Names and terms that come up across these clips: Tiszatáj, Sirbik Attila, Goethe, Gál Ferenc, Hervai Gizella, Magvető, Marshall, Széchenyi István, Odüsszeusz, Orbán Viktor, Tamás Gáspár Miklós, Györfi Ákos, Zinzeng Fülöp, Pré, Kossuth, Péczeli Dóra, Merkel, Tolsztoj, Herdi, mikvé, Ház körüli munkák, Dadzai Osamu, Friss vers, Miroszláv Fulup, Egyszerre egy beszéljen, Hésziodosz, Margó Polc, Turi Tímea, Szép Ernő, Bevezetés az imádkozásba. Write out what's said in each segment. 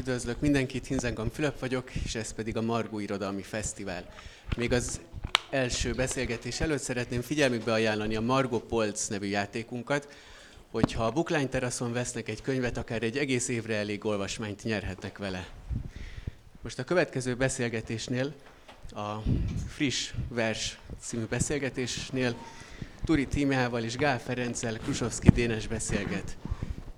Üdvözlök mindenkit, Zinzeng Fülöp vagyok, és ez pedig a Margó Irodalmi Fesztivál. Még az első beszélgetés előtt szeretném figyelmükbe ajánlani a Margó Polc nevű játékunkat, hogyha a Buklán teraszon vesznek egy könyvet, akár egy egész évre elég olvasmányt nyerhetnek vele. Most a következő beszélgetésnél, a Friss vers című beszélgetésnél Turi Tímeával és Gál Ferenccel Krusovszky Dénes beszélget.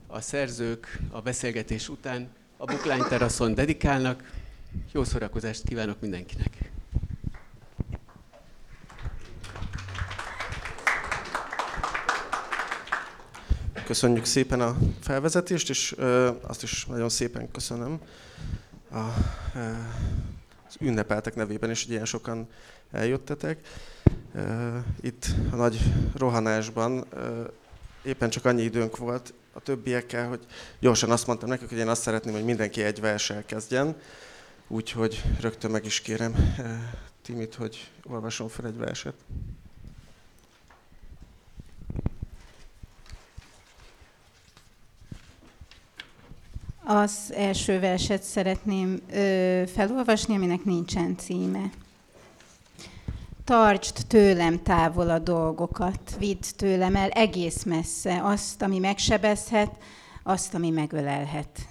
A szerzők a beszélgetés után a Buklán teraszon dedikálnak. Jó szórakozást kívánok mindenkinek! Köszönjük szépen a felvezetést, és azt is nagyon szépen köszönöm az ünnepeltek nevében is, hogy ilyen sokan eljöttetek. Itt a nagy rohanásban éppen csak annyi időnk volt a többiekkel, hogy gyorsan azt mondtam nekik, hogy én azt szeretném, hogy mindenki egy verssel kezdjen. Úgyhogy rögtön meg is kérem Timit, hogy olvasson fel egy verset. Az első verset szeretném felolvasni, aminek nincsen címe. Tartsd tőlem távol a dolgokat, vidd tőlem el egész messze azt, ami megsebezhet, azt, ami megölelhet.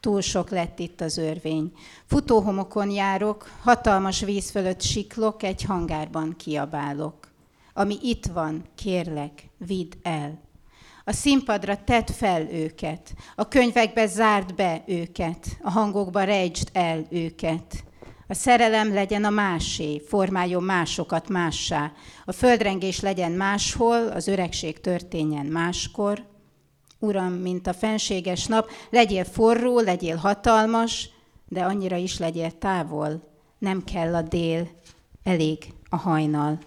Túl sok lett itt az örvény. Futóhomokon járok, hatalmas víz fölött siklok, egy hangárban kiabálok. Ami itt van, kérlek, vidd el. A színpadra tedd fel őket, a könyvekbe zárd be őket, a hangokba rejtsd el őket. A szerelem legyen a másé, formáljon másokat mássá. A földrengés legyen máshol, az öregség történjen máskor. Uram, mint a fenséges nap, legyél forró, legyél hatalmas, de annyira is legyél távol. Nem kell a dél, elég a hajnal.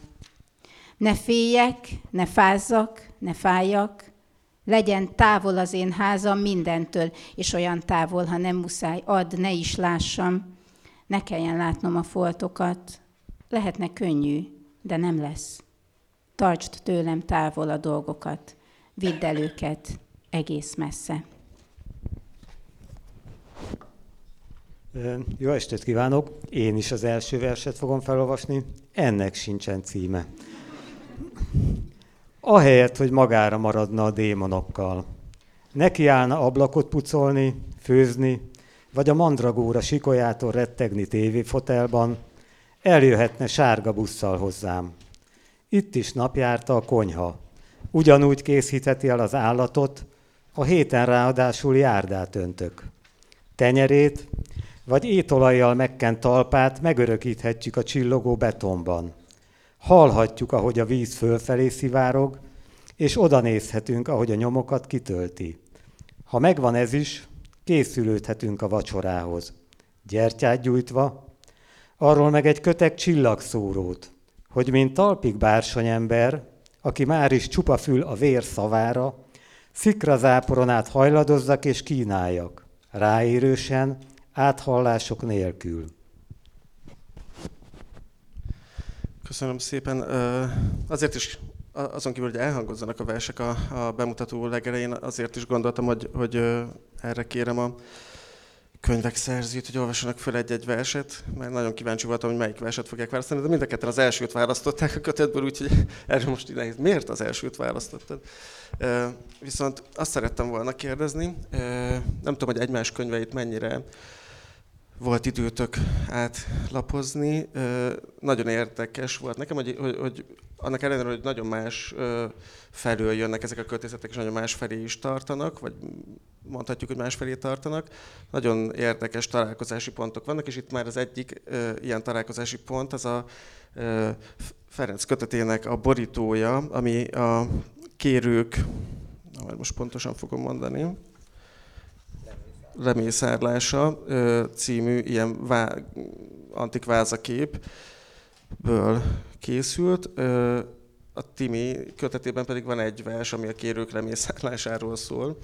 Ne féljek, ne fázzak, ne fájjak. Legyen távol az én házam mindentől, és olyan távol, ha nem muszáj, add, ne is lássam. Ne kelljen látnom a foltokat. Lehetne könnyű, de nem lesz. Tartsd tőlem távol a dolgokat. Vidd el őket egész messze. Jó estét kívánok! Én is az első verset fogom felolvasni. Ennek sincsen címe. Ahelyett, hogy magára maradna a démonokkal. Neki állna ablakot pucolni, főzni, vagy a mandragóra sikolyától rettegni tévéfotelban, eljöhetne sárga busszal hozzám. Itt is napjárta a konyha. Ugyanúgy készítheti el az állatot, a héten ráadásul járdát öntök. Tenyerét, vagy étolajjal megkent talpát megörökíthetjük a csillogó betonban. Hallhatjuk, ahogy a víz fölfelé szivárog, és odanézhetünk, ahogy a nyomokat kitölti. Ha megvan ez is, készülődhetünk a vacsorához. Gyertyát gyújtva, arról meg egy köteg csillagszórót, hogy mint talpig bársonyember, aki már is csupa fül a vér szavára, szikrazáporonát hajladozzak és kínáljak, ráérősen, áthallások nélkül. Köszönöm szépen. Azért is, azon kívül, hogy elhangozzanak a versek a bemutató legelején, azért is gondoltam, hogy erre kérem a könyvek szerzőjét, hogy olvassanak föl egy-egy verset, mert nagyon kíváncsi voltam, hogy melyik verset fogják választani, de mind a ketten az elsőt választották a kötetből, úgyhogy erre most nehéz. Miért az elsőt választottad? Viszont azt szerettem volna kérdezni, nem tudom, hogy egymás könyveit mennyire volt időtök átlapozni. Nagyon érdekes volt nekem, hogy annak ellenére, hogy nagyon más felől jönnek ezek a költészetek, és nagyon más felé is tartanak, vagy mondhatjuk, hogy más felé tartanak. Nagyon érdekes találkozási pontok vannak, és itt már az egyik ilyen találkozási pont az a Ferenc kötetének a borítója, ami a kérők, most pontosan fogom mondani, Lemészárlása című ilyen antik vázaképből készült. A Timi kötetében pedig van egy vers, ami a kérők lemészárlásáról szól.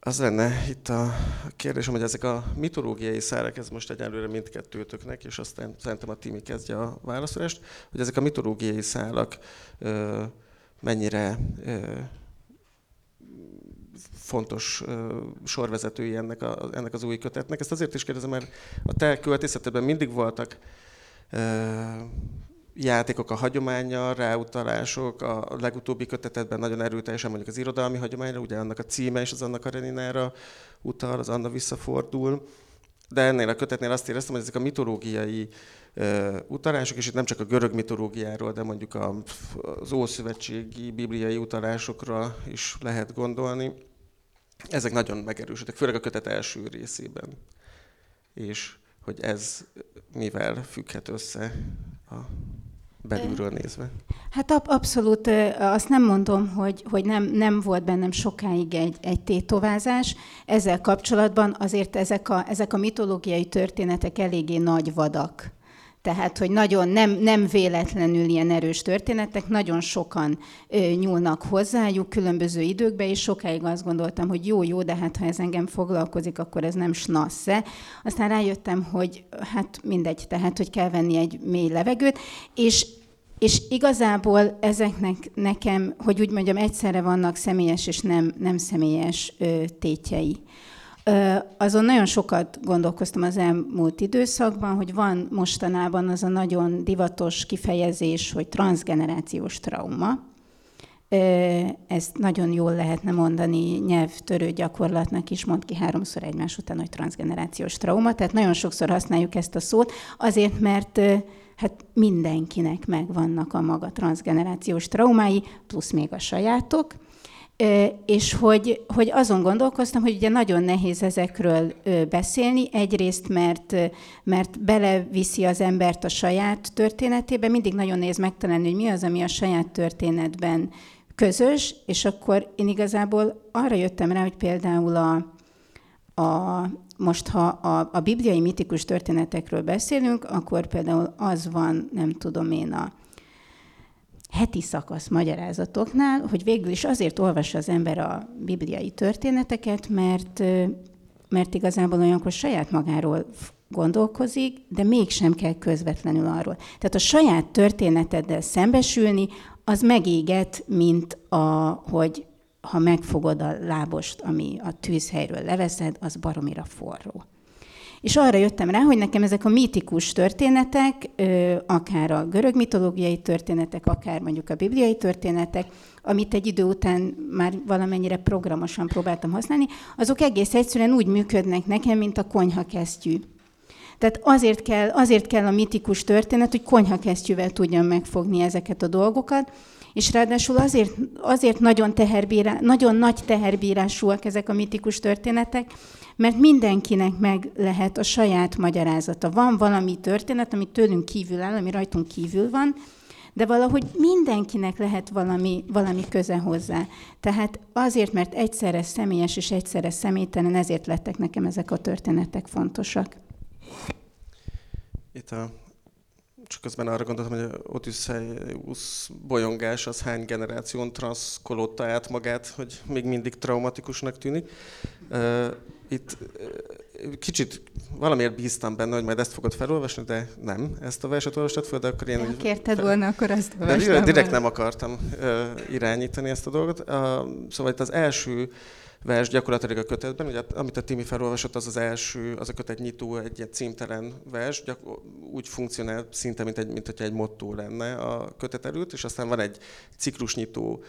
Az lenne itt a kérdésem, hogy ezek a mitológiai szálak, ez most egyelőre mindkettőtöknek, és aztán szerintem a Timi kezdje a válaszolást, hogy ezek a mitológiai szálak mennyire fontos sorvezetői ennek az új kötetnek. Ezt azért is kérdezem, mert a te költészetedben mindig voltak játékok a hagyománnyal, ráutalások, a legutóbbi kötetedben nagyon erőteljesen mondjuk az irodalmi hagyományra, ugye annak a címe is az Anna Kareninára utal, az Anna visszafordul. De ennél a kötetnél azt éreztem, hogy ezek a mitológiai utalások, és itt nem csak a görög mitológiáról, de mondjuk az ószövetségi bibliai utalásokra is lehet gondolni. Ezek nagyon megerősödtek, főleg a kötet első részében. És hogy ez mivel függhet össze a belülről nézve? Hát abszolút azt nem mondom, hogy nem volt bennem sokáig egy tétovázás. Ezzel kapcsolatban azért ezek a mitológiai történetek eléggé nagy vadak. Tehát, hogy nagyon nem véletlenül ilyen erős történetek, nagyon sokan nyúlnak hozzájuk különböző időkben, és sokáig azt gondoltam, hogy jó, de hát ha ez engem foglalkozik, akkor ez nem snasz-e. Aztán rájöttem, hogy hát mindegy, tehát, hogy kell venni egy mély levegőt, és igazából ezeknek nekem, hogy úgy mondjam, egyszerre vannak személyes és nem személyes tétjei. Azon nagyon sokat gondolkoztam az elmúlt időszakban, hogy van mostanában az a nagyon divatos kifejezés, hogy transzgenerációs trauma. Ezt nagyon jól lehetne mondani nyelvtörő gyakorlatnak is, mond ki 3-szor egymás után, hogy transzgenerációs trauma. Tehát nagyon sokszor használjuk ezt a szót, azért mert hát mindenkinek megvannak a maga transzgenerációs traumái, plusz még a sajátok. És hogy azon gondolkoztam, hogy ugye nagyon nehéz ezekről beszélni, egyrészt mert beleviszi az embert a saját történetébe, mindig nagyon nehéz megtalálni, hogy mi az, ami a saját történetben közös, és akkor én igazából arra jöttem rá, hogy például most ha a bibliai mitikus történetekről beszélünk, akkor például az van, nem tudom én, a heti szakasz magyarázatoknál, hogy végül is azért olvassa az ember a bibliai történeteket, mert igazából olyankor saját magáról gondolkozik, de mégsem kell közvetlenül arról. Tehát a saját történeteddel szembesülni, az megéget, mint hogy ha megfogod a lábost, ami a tűzhelyről leveszed, az baromira forró. És arra jöttem rá, hogy nekem ezek a mítikus történetek, akár a görög mitológiai történetek, akár mondjuk a bibliai történetek, amit egy idő után már valamennyire programosan próbáltam használni, azok egész egyszerűen úgy működnek nekem, mint a konyhakesztyű. Tehát azért kell a mítikus történet, hogy konyhakesztyűvel tudjam megfogni ezeket a dolgokat, és ráadásul azért nagyon nagy teherbírásúak ezek a mítikus történetek, mert mindenkinek meg lehet a saját magyarázata. Van valami történet, ami tőlünk kívül áll, ami rajtunk kívül van, de valahogy mindenkinek lehet valami köze hozzá. Tehát azért, mert egyszerre személyes és egyszerre személytelen, ezért lettek nekem ezek a történetek fontosak. Itt csak közben arra gondoltam, hogy Odüsszeusz bolyongás az hány generáción transzkolódta át magát, hogy még mindig traumatikusnak tűnik. Itt kicsit valamiért bíztam benne, hogy majd ezt fogod felolvasni, de nem ezt a verset olvastad föl, de akkor én... Elkérted volna, akkor azt olvastam. De direkt nem akartam irányítani ezt a dolgot. Szóval itt az első vers gyakorlatilag a kötetben, ugye, amit a Timi felolvasott, az első, az a kötet nyitó, egy ilyen címtelen vers, úgy funkcionál szinte, mint hogyha egy motto lenne a kötet előtt, és aztán van egy ciklusnyitó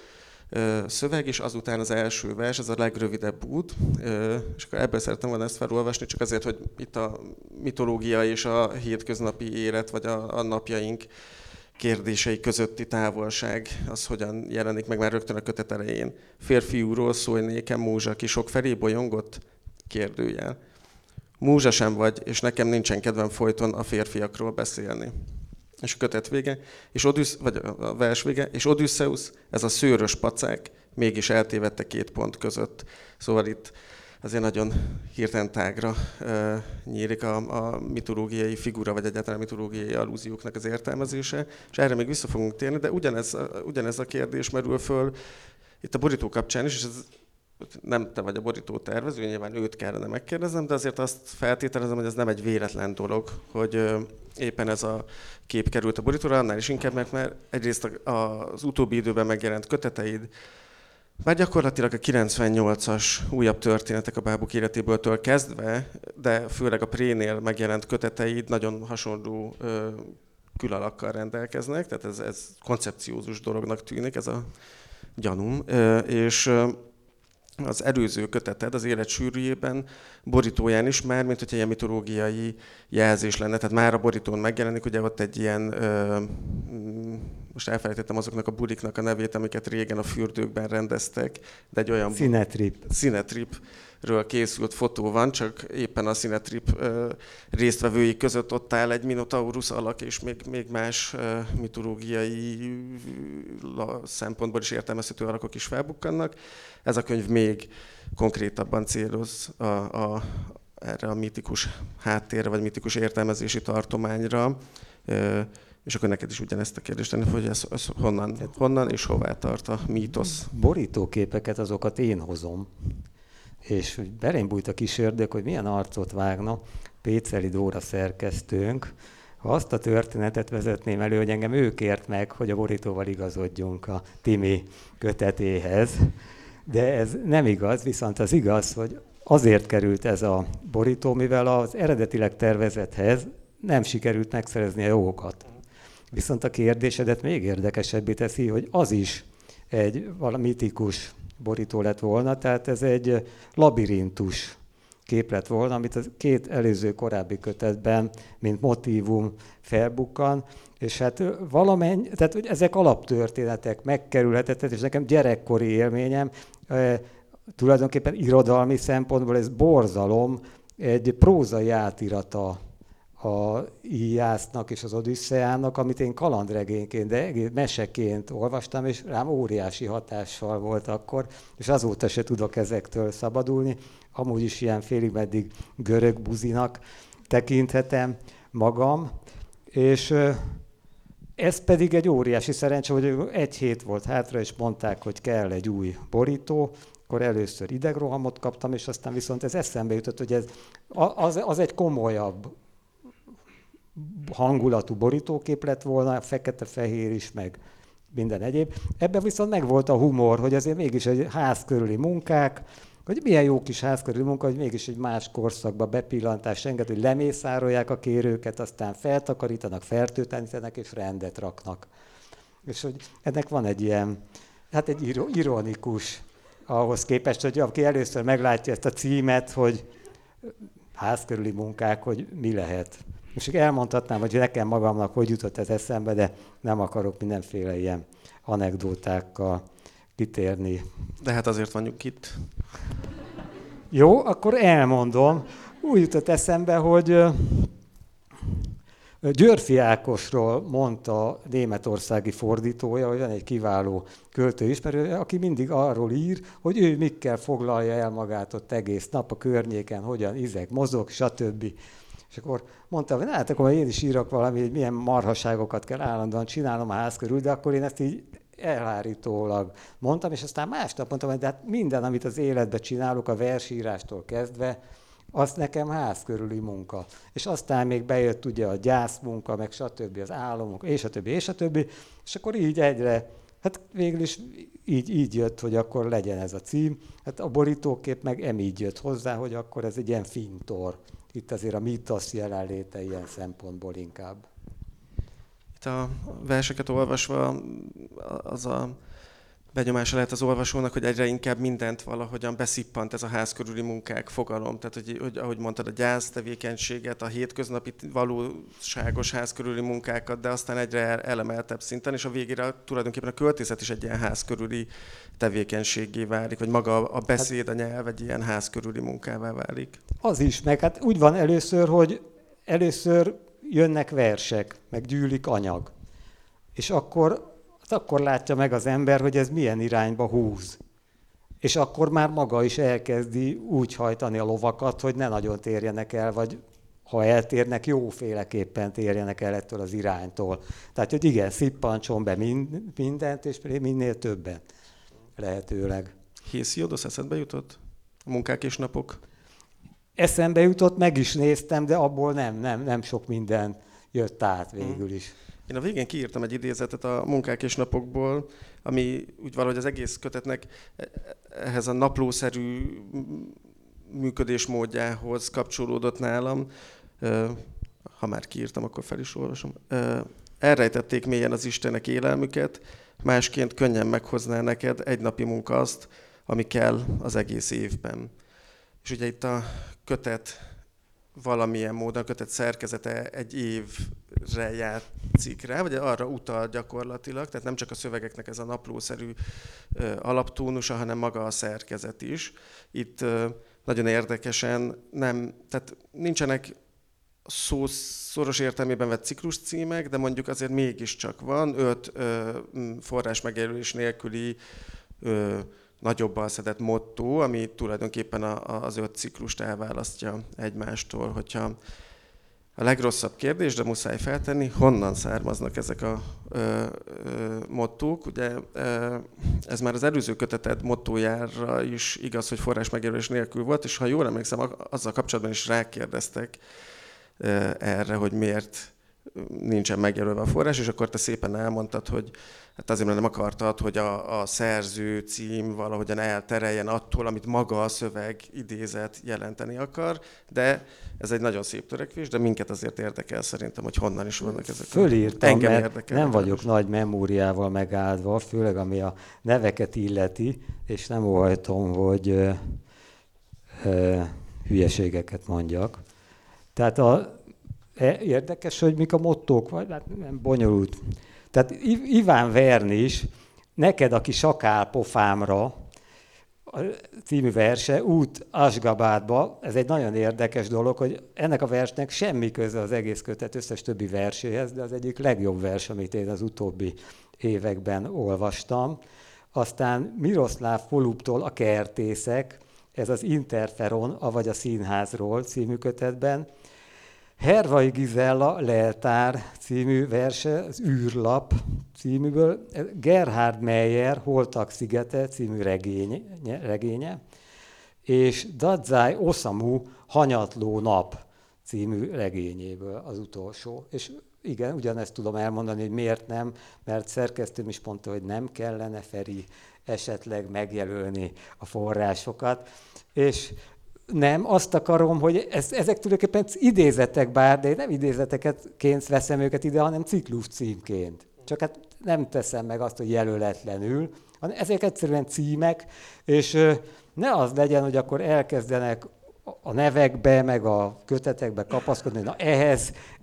szöveg, és azután az első vers, ez a legrövidebb út, és akkor ebből szerettem volna ezt felolvasni, csak azért, hogy itt a mitológia és a hétköznapi élet, vagy a napjaink kérdései közötti távolság, az hogyan jelenik meg már rögtön a kötet elején. Férfiúról szólj nékem, múzsa, aki sok felé bolyongott? Kérdőjel. Múzsa sem vagy, és nekem nincsen kedvem folyton a férfiakról beszélni. És a kötet vége, vagy a vers vége, és Odüsszeusz, ez a szőrös pacák, mégis eltévedte 2 pont között. Szóval itt azért nagyon hirtelen tágra nyílik a mitológiai figura, vagy egyáltalán mitológiai allúzióknak az értelmezése, és erre még vissza fogunk térni, de ugyanez a kérdés merül föl itt a borító kapcsán is, és ez nem te vagy a borító tervező, nyilván őt kellene megkérdeznem, de azért azt feltételezem, hogy ez nem egy véletlen dolog, hogy éppen ez a kép került a borítóra, annál is inkább, mert egyrészt az utóbbi időben megjelent köteteid Már gyakorlatilag a 98-as újabb történetek a bábuk életéből kezdve, de főleg a Prénél megjelent köteteid nagyon hasonló külalakkal rendelkeznek, tehát ez koncepciózus dolognak tűnik, ez a gyanúm. És az előző köteted az élet sűrűjében borítóján is már, mint hogyha ilyen mitológiai jelzés lenne, tehát már a borítón megjelenik, ugye ott egy ilyen... most elfelejtettem azoknak a buliknak a nevét, amiket régen a fürdőkben rendeztek, de egy olyan... Színetripről készült fotó van, csak éppen a Színetrip résztvevői között ott áll egy Minotaurus alak, és még más mitológiai szempontból is értelmezhető alakok is felbukkannak. Ez a könyv még konkrétabban céloz erre a mitikus háttérre, vagy mitikus értelmezési tartományra. És akkor neked is ugyanezt a kérdést tenni, hogy ez honnan és hová tart a mítosz? Borítóképeket azokat én hozom, és belém bújt a kis ördög, hogy milyen arcot vágna Péczeli Dóra szerkesztőnk, ha azt a történetet vezetném elő, hogy engem ő kért meg, hogy a borítóval igazodjunk a Timi kötetéhez. De ez nem igaz, viszont az igaz, hogy azért került ez a borító, mivel az eredetileg tervezethez nem sikerült megszerezni a jogokat. Viszont a kérdésedet még érdekesebbé teszi, hogy az is egy mitikus borító lett volna, tehát ez egy labirintus kép lett volna, amit a két előző korábbi kötetben, mint motívum felbukkan, és hát tehát ezek alaptörténetek megkerülhetetlen, és nekem gyerekkori élményem, tulajdonképpen irodalmi szempontból ez borzalom, egy prózai átirata a Íjásznak és az Odüsszeának, amit én kalandregényként, de meseként olvastam, és rám óriási hatással volt akkor, és azóta se tudok ezektől szabadulni. Amúgy is ilyen félig meddig görög buzinak tekinthetem magam, és ez pedig egy óriási szerencse, hogy egy hét volt hátra, és mondták, hogy kell egy új borító, akkor először idegrohamot kaptam, és aztán viszont ez eszembe jutott, hogy az egy komolyabb hangulatú borítókép lett volna, fekete-fehér is, meg minden egyéb. Ebben viszont megvolt a humor, hogy azért mégis egy ház körüli munkák, hogy milyen jó kis ház körüli munka, hogy mégis egy más korszakba bepillantás enged, hogy lemészárolják a kérőket, aztán feltakarítanak, fertőtlenítenek és rendet raknak. És hogy ennek van egy ilyen, hát egy ironikus ahhoz képest, hogy aki először meglátja ezt a címet, hogy ház körüli munkák, hogy mi lehet. Most elmondhatnám, hogy nekem magamnak hogy jutott ez eszembe, de nem akarok mindenféle ilyen anekdótákkal kitérni. De hát azért vagyunk itt. Jó, akkor elmondom. Úgy jutott eszembe, hogy Györfi Ákosról mondta németországi fordítója, hogy van egy kiváló költőismerő, aki mindig arról ír, hogy ő mikkel foglalja el magát ott egész nap a környéken, hogyan izeg, mozog, stb. És akkor mondtam, hogy hát akkor én is írok valami, hogy milyen marhaságokat kell állandóan csinálnom a ház körül, de akkor én ezt így elhárítólag mondtam, és aztán másnap mondtam, hogy de hát minden, amit az életben csinálok, a versírástól kezdve, az nekem ház körüli munka. És aztán még bejött ugye a gyászmunka, meg stb. Az álomok, és a többi, és akkor így egyre, hát végül is így jött, hogy akkor legyen ez a cím. Hát a borítókép meg így jött hozzá, hogy akkor ez egy ilyen fintor. Itt azért a mítosz jelenléte ilyen szempontból inkább. Itt a verseket olvasva az a benyomása lehet az olvasónak, hogy egyre inkább mindent valahogyan beszippant ez a ház körüli munkák fogalom. Tehát, hogy ahogy mondtad, a gyásztevékenységet, a hétköznapi valóságos ház körüli munkákat, de aztán egyre elemeltebb szinten, és a végére tulajdonképpen a költészet is egy ilyen ház körüli tevékenységgé válik, vagy maga a beszéd, a nyelv egy ilyen ház körüli munkává válik. Az is, meg hát úgy van először, hogy először jönnek versek, meg gyűlik anyag, és akkor látja meg az ember, hogy ez milyen irányba húz. És akkor már maga is elkezdi úgy hajtani a lovakat, hogy ne nagyon térjenek el, vagy ha eltérnek, jóféleképpen térjenek el ettől az iránytól. Tehát, hogy igen, szippantson be mindent, és minél többen lehetőleg. Hésziodosz eszedbe jutott? A munkák és napok? Eszembe jutott, meg is néztem, de abból nem sok minden jött át végül is. Én a végén kiírtam egy idézetet a Munkák és napokból, ami úgy valahogy az egész kötetnek ehhez a naplószerű működésmódjához kapcsolódott nálam. Ha már kiírtam, akkor fel is olvasom. Elrejtették mélyen az Istenek élelmüket, másként könnyen meghozná neked egy napi munka azt, ami kell az egész évben. És ugye itt a kötet valamilyen módon, a kötet szerkezete egy évre játszik rá, vagy arra utal gyakorlatilag, tehát nem csak a szövegeknek ez a naplószerű alaptónusa, hanem maga a szerkezet is. Itt nagyon érdekesen nem, tehát nincsenek szó szoros értelmében vett ciklus címek, de mondjuk azért mégiscsak van 5 forrás megjelölés nélküli nagyobbal szedett motto, ami tulajdonképpen az 5 ciklust elválasztja egymástól, hogyha a legrosszabb kérdés, de muszáj feltenni, honnan származnak ezek a mottók. Ugye ez már az előző köteted mottójára is igaz, hogy forrás megjelölés nélkül volt, és ha jól emlékszem, azzal kapcsolatban is rákérdeztek erre, hogy miért nincsen megjelölve a forrás, és akkor te szépen elmondtad, hogy hát azért nem akartad, hogy a szerző cím valahogyan eltereljen attól, amit maga a szöveg idézet jelenteni akar, de ez egy nagyon szép törekvés, de minket azért érdekel szerintem, hogy honnan is vannak ezek. Fölírtam, mert nem vagyok nagy memóriával megáldva, főleg ami a neveket illeti, és nem óhajtom, hogy hülyeségeket mondjak. Tehát érdekes, hogy mik a mottók, vagy nem bonyolult. Tehát Iván Vernis, Neked, aki sakál pofámra, című verse, Út Asgabádba, ez egy nagyon érdekes dolog, hogy ennek a versnek semmi köze az egész kötet összes többi verséhez, de az egyik legjobb vers, amit én az utóbbi években olvastam. Aztán Miroszláv Fuluptól A kertészek, ez az Interferon, avagy a Színházról című kötetben. Hervai Gizella Leltár című verse, az Űrlap címűből. Gerhard Meyer Holtak szigete című regénye. És Dadzai Osamu Hanyatló nap című regényéből az utolsó. És igen, ugyanezt tudom elmondani, hogy miért nem, mert szerkesztőm is mondta, hogy nem kellene, Feri, esetleg megjelölni a forrásokat. És nem, azt akarom, hogy ezek tulajdonképpen idézetek bár, de én nem idézetekként veszem őket ide, hanem ciklus címként. Csak hát nem teszem meg azt, hogy jelöletlenül, hanem ezek egyszerűen címek, és ne az legyen, hogy akkor elkezdenek a nevekbe, meg a kötetekbe kapaszkodni, na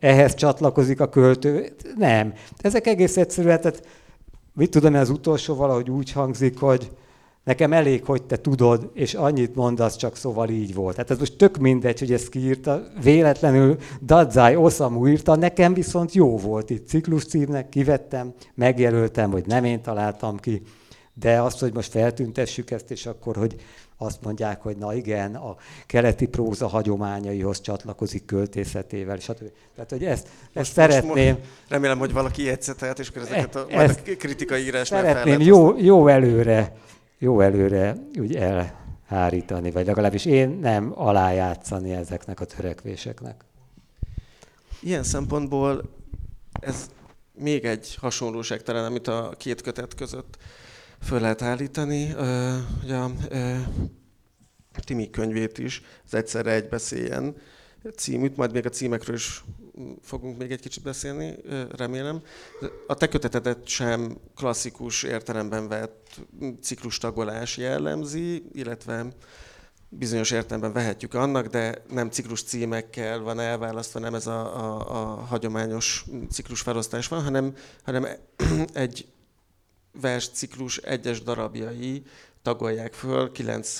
ehhez csatlakozik a költő. Nem. Ezek egész egyszerűen, tehát mit tudom én, az utolsó valahogy úgy hangzik, hogy nekem elég, hogy te tudod, és annyit mondasz, csak szóval így volt. Tehát ez most tök mindegy, hogy ezt kiírta, véletlenül Dadzai Osamu írta, nekem viszont jó volt itt ciklus címnek, kivettem, megjelöltem, hogy nem én találtam ki, de azt, hogy most feltüntessük ezt, és akkor, hogy azt mondják, hogy na igen, a keleti próza hagyományaihoz csatlakozik költészetével, stb. Tehát, hogy ezt szeretném... Most remélem, hogy valaki jegyzetelt, és akkor ezeket a kritikai írásnál fel lehet hozni. Szeretném jó előre úgy elhárítani, vagy legalábbis én nem alájátszani ezeknek a törekvéseknek. Ilyen szempontból ez még egy hasonlóság talán, amit a két kötet között föl lehet állítani, ugye a Timi könyvét is, az Egyszerre egy beszéljen címűt, majd még a címekről is fogunk még egy kicsit beszélni, remélem. A te kötetedet sem klasszikus értelemben vett ciklustagolás jellemzi, illetve bizonyos értelemben vehetjük annak, de nem ciklus címekkel van elválasztva, nem ez a hagyományos ciklusfelosztás van, hanem egy versciklus egyes darabjai tagolják föl, 9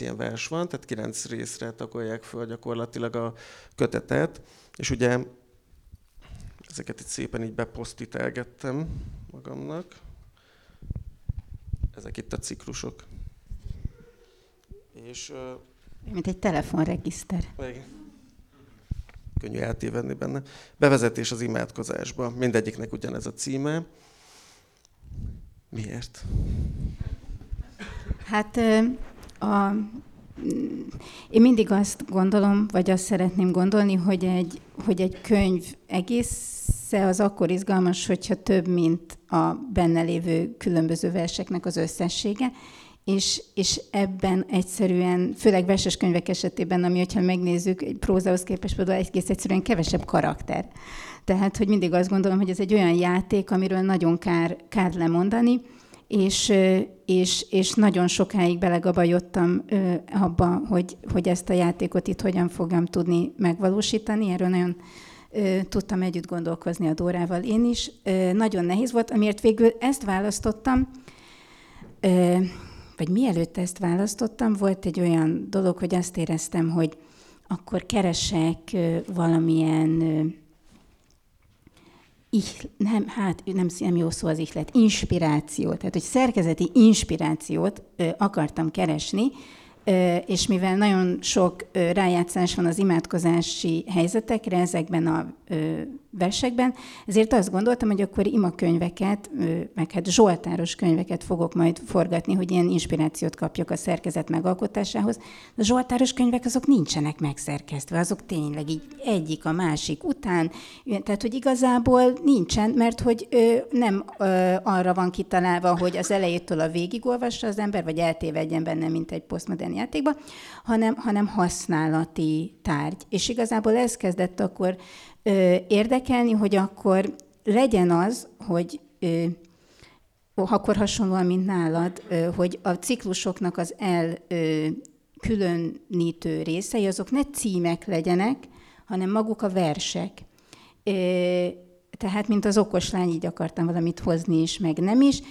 ilyen vers van, tehát 9 részre tagolják föl gyakorlatilag a kötetet, és ugye ezeket itt szépen így beposztitelgettem magamnak. Ezek itt a ciklusok. És, mint egy telefonregiszter. Könnyű eltévedni benne. Bevezetés az imádkozásba. Mindegyiknek ugyanez a címe. Miért? Hát én mindig azt gondolom, vagy azt szeretném gondolni, hogy egy könyv egész össze, az akkor izgalmas, hogyha több, mint a benne lévő különböző verseknek az összessége, és ebben egyszerűen, főleg verses könyvek esetében, ami, hogyha megnézzük, egy prózához képest például egész egyszerűen kevesebb karakter. Tehát, hogy mindig azt gondolom, hogy ez egy olyan játék, amiről nagyon kár lemondani, és nagyon sokáig belegabajodtam abba, hogy ezt a játékot itt hogyan fogom tudni megvalósítani. Erről nagyon tudtam együtt gondolkozni a Dórával én is. Nagyon nehéz volt, amiért végül ezt választottam, vagy mielőtt ezt választottam, volt egy olyan dolog, hogy azt éreztem, hogy akkor keresek valamilyen... nem jó szó az ihlet, inspirációt. Tehát, hogy szerkezeti inspirációt akartam keresni, és mivel nagyon sok rájátszás van az imádkozási helyzetekre ezekben a versekben, ezért azt gondoltam, hogy akkor imakönyveket, meg hát zsoltáros könyveket fogok majd forgatni, hogy ilyen inspirációt kapjak a szerkezet megalkotásához. A zsoltáros könyvek azok nincsenek megszerkesztve, azok tényleg így egyik a másik után, tehát hogy igazából nincsen, mert hogy nem arra van kitalálva, hogy az elejétől a végig olvassa az ember, vagy eltévedjen benne, mint egy posztmodern játékba, hanem használati tárgy. És igazából ez kezdett akkor érdekelni, hogy akkor legyen az, hogy akkor hasonlóan, mint nálad, hogy a ciklusoknak az elkülönítő részei, azok ne címek legyenek, hanem maguk a versek. Tehát, mint az okoslány, így akartam valamit hozni is, meg nem is.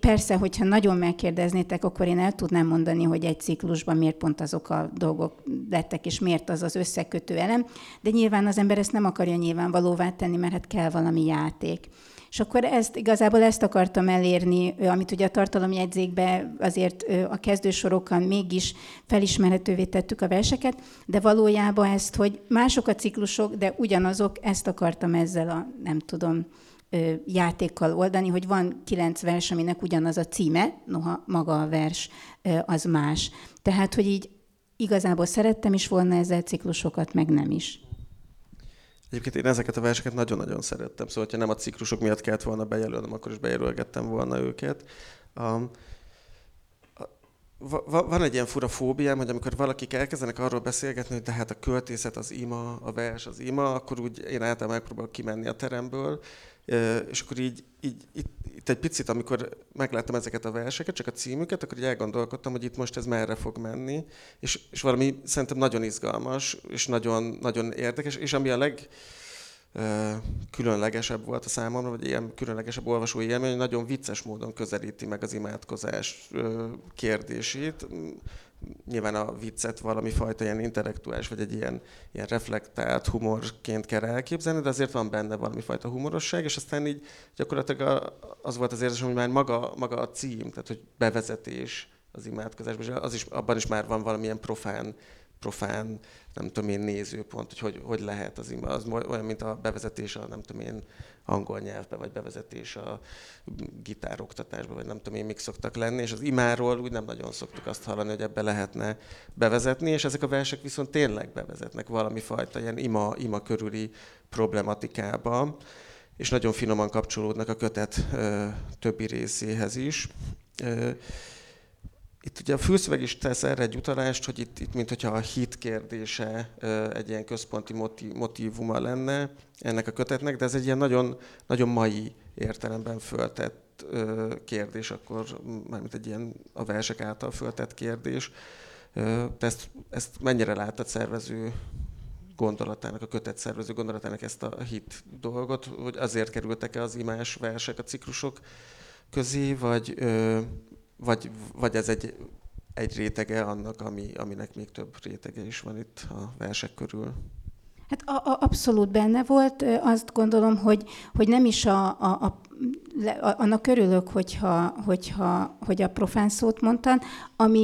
Persze, hogyha nagyon megkérdeznétek, akkor én el tudnám mondani, hogy egy ciklusban miért pont azok a dolgok lettek, és miért az az összekötő elem, de nyilván az ember ezt nem akarja nyilvánvalóvá tenni, mert hát kell valami játék. És akkor igazából ezt akartam elérni, amit ugye a tartalomjegyzékben azért a kezdősorokon mégis felismerhetővé tettük a verseket, de valójában ezt, hogy mások a ciklusok, de ugyanazok, ezt akartam ezzel a, nem tudom, játékkal oldani, hogy van 9 vers, aminek ugyanaz a címe, noha maga a vers az más. Tehát, hogy így igazából szerettem is volna ezzel ciklusokat, meg nem is. Egyébként én ezeket a verseket nagyon-nagyon szerettem, szóval ha nem a ciklusok miatt kellett volna bejelölnöm, akkor is bejelölgettem volna őket. Van egy ilyen fura fóbiám, hogy amikor valakik elkezdenek arról beszélgetni, hogy de hát a költészet, az ima, a vers, az ima, akkor úgy én általában megpróbálok kimenni a teremből, és akkor így itt egy picit, amikor megláttam ezeket a verseket, csak a címüket, akkor így elgondolkodtam, hogy itt most ez merre fog menni, és valami szerintem nagyon izgalmas, és nagyon érdekes, és ami a legkülönlegesebb volt a számomra, vagy ilyen különlegesebb olvasói élmény, hogy nagyon vicces módon közelíti meg az imádkozás kérdését. Nyilván a viccet valami fajta ilyen intellektuális, vagy egy ilyen reflektált humorként kell elképzelni, de azért van benne valami fajta humorosság, és aztán így gyakorlatilag az volt az érzésem, hogy már maga a cím, tehát hogy bevezetés az imádkozásba, és abban is már van valamilyen profán, nem tudom én, nézőpont, hogy lehet az ima, az olyan, mint a bevezetés a, nem tudom én, angol nyelvbe, vagy bevezetés a gitároktatásba, vagy nem tudom én, mik szoktak lenni, és az imáról úgy nem nagyon szoktuk azt hallani, hogy ebbe lehetne bevezetni, és ezek a versek viszont tényleg bevezetnek valami fajta ilyen ima körüli problematikába, és nagyon finoman kapcsolódnak a kötet többi részéhez is. Itt ugye a fülszöveg is tesz erre egy utalást, hogy itt mint hogyha a hit kérdése egy ilyen központi motívuma lenne ennek a kötetnek, de ez egy ilyen nagyon, nagyon mai értelemben föltett kérdés, akkor mármint egy ilyen a versek által föltett kérdés. Te ezt mennyire láttad szervező gondolatának, a kötet szervező gondolatának ezt a hit dolgot, hogy azért kerültek-e az imás versek a ciklusok közé, vagy ez egy rétege annak, aminek még több rétege is van itt a versek körül? Hát abszolút benne volt. Azt gondolom, hogy nem is a annak örülök, hogy a profán szót mondtam,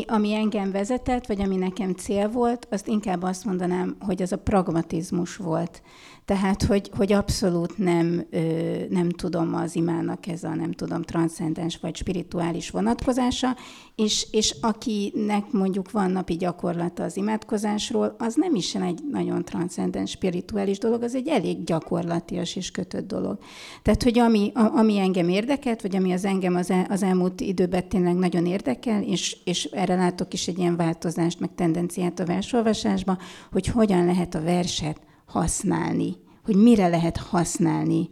ami engem vezetett, vagy ami nekem cél volt, azt inkább azt mondanám, hogy az a pragmatizmus volt. Tehát, hogy abszolút nem tudom az imának ez a, nem tudom, transzcendens vagy spirituális vonatkozása, és akinek mondjuk van napi gyakorlata az imádkozásról, az nem is egy nagyon transzcendens spirituális dolog, az egy elég gyakorlatias és kötött dolog. Tehát, hogy ami engem érdekelt, vagy ami az engem az elmúlt időben tényleg nagyon érdekel, és erre látok is egy ilyen változást, meg tendenciát a versolvasásban, hogy hogyan lehet a verset használni, hogy mire lehet használni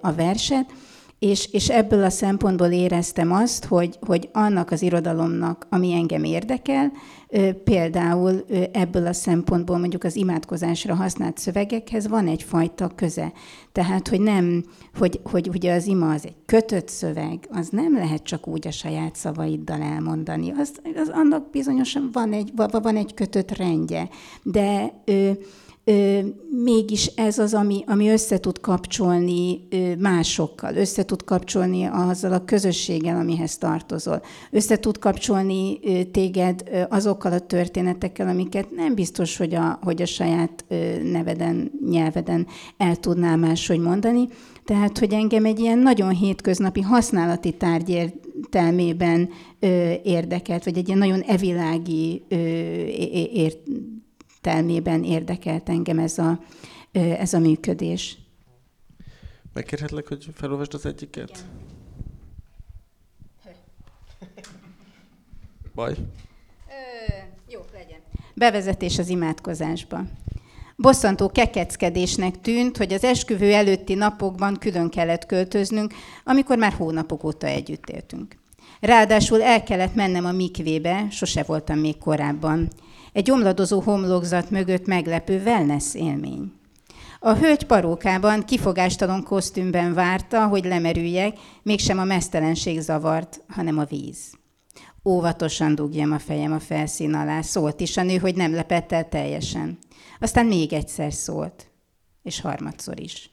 a verset, és ebből a szempontból éreztem azt, hogy annak az irodalomnak, ami engem érdekel, például ebből a szempontból mondjuk az imádkozásra használt szövegekhez van egyfajta köze. Tehát, hogy ugye az ima az egy kötött szöveg, az nem lehet csak úgy a saját szavaiddal elmondani. Az annak bizonyosan van egy kötött rendje, de... mégis ez az, ami össze tud kapcsolni másokkal, össze tud kapcsolni azzal a közösséggel, amihez tartozol. Össze tud kapcsolni téged azokkal a történetekkel, amiket nem biztos, hogy a saját neveden, nyelveden el tudnál máshogy mondani. Tehát, hogy engem egy ilyen nagyon hétköznapi használati tárgy értelmében érdekelt, vagy egy ilyen nagyon evilági értelmében érdekelt engem ez a működés. Megkérhetlek, hogy felolvasd az egyiket? Baj? Jó, legyen. Bevezetés az imádkozásba. Bosszantó kekeckedésnek tűnt, hogy az esküvő előtti napokban külön kellett költöznünk, amikor már hónapok óta együtt éltünk. Ráadásul el kellett mennem a mikvébe, sose voltam még korábban. Egy omladozó homlokzat mögött meglepő wellness élmény. A hölgy parókában, kifogástalan kosztümben várta, hogy lemerüljek, mégsem a mesztelenség zavart, hanem a víz. Óvatosan dugjam a fejem a felszín alá, szólt is a nő, hogy nem lepett el teljesen. Aztán még egyszer szólt, és harmadszor is.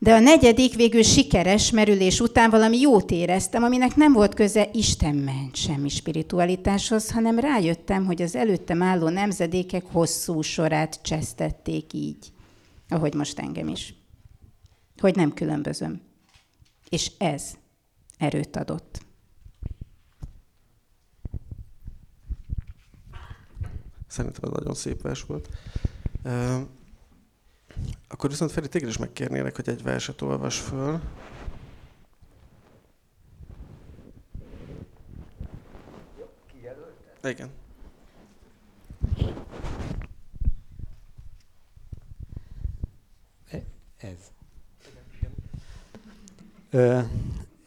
De a negyedik, végül sikeres merülés után valami jót éreztem, aminek nem volt köze Isten ment semmi spiritualitáshoz, hanem rájöttem, hogy az előttem álló nemzedékek hosszú sorát csesztették így, ahogy most engem is. Hogy nem különbözöm. És ez erőt adott. Szerintem nagyon szép vers volt. Akkor viszont Feri, téged is megkérnélek, hogy egy verset olvas föl. Kijelölted? Igen.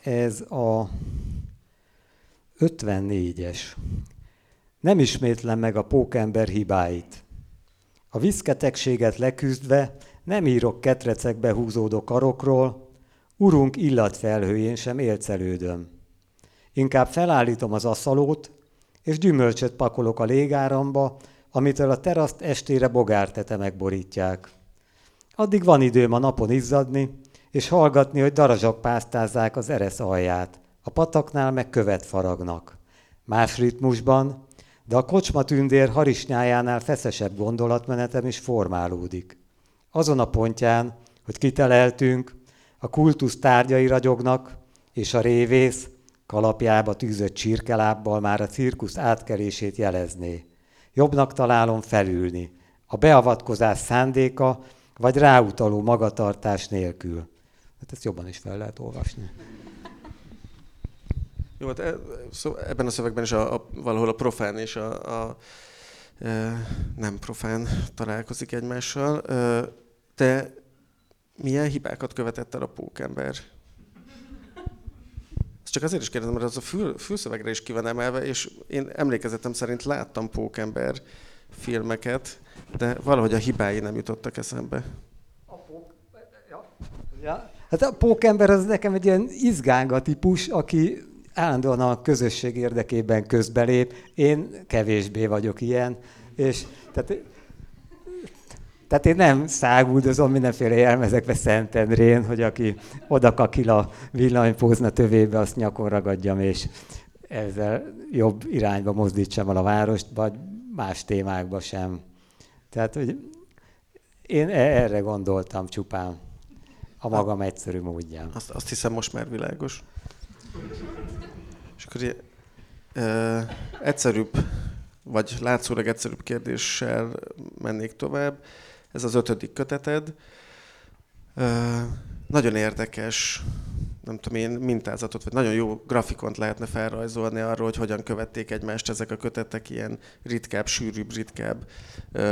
Ez a 54-es. Nem ismétlem meg a pókember hibáit. A viszketegséget leküzdve nem írok ketrecekbe húzódó karokról, urunk illatfelhőjén sem élcelődöm. Inkább felállítom az aszalót, és gyümölcsöt pakolok a légáramba, amitől a teraszt estére bogártetemek borítják. Addig van időm a napon izzadni, és hallgatni, hogy darazsak pásztázzák az eresz alját, a pataknál meg követ faragnak. Más ritmusban, de a kocsmatündér harisnyájánál feszesebb gondolatmenetem is formálódik. Azon a pontján, hogy kiteleltünk, a kultusz tárgyai ragyognak, és a révész kalapjába tűzött csirkelábbal már a cirkusz átkelését jelezné. Jobbnak találom felülni, a beavatkozás szándéka, vagy ráutaló magatartás nélkül. Hát ezt jobban is fel lehet olvasni. Jó, hát ebben a szövegben is valahol a profán és nem profán találkozik egymással. Te milyen hibákat követett el a pókember? Ezt csak azért is kérdezem, mert az a fülszövegre is ki van emelve, és én emlékezetem szerint láttam pókember filmeket, de valahogy a hibái nem jutottak eszembe. Hát a pókember az nekem egy ilyen izgánga típus, aki állandóan a közösség érdekében közbelép, én kevésbé vagyok ilyen, és tehát Tehát én nem száguldozom mindenféle jelmezekbe Szentendrén, hogy aki oda kakil a villanypózna tövébe, azt nyakon ragadjam, és ezzel jobb irányba mozdítsam el a várost, vagy más témákba sem. Tehát, hogy én erre gondoltam csupán a magam egyszerű módján. Azt hiszem, most már világos. És akkor ilyen, egyszerűbb, vagy látszólag egyszerűbb kérdéssel mennék tovább. Ez az 5. köteted. Nagyon érdekes, nem tudom én, mintázatot, vagy nagyon jó grafikont lehetne felrajzolni arról, hogy hogyan követték egymást ezek a kötetek ilyen ritkább, sűrűbb, ritkább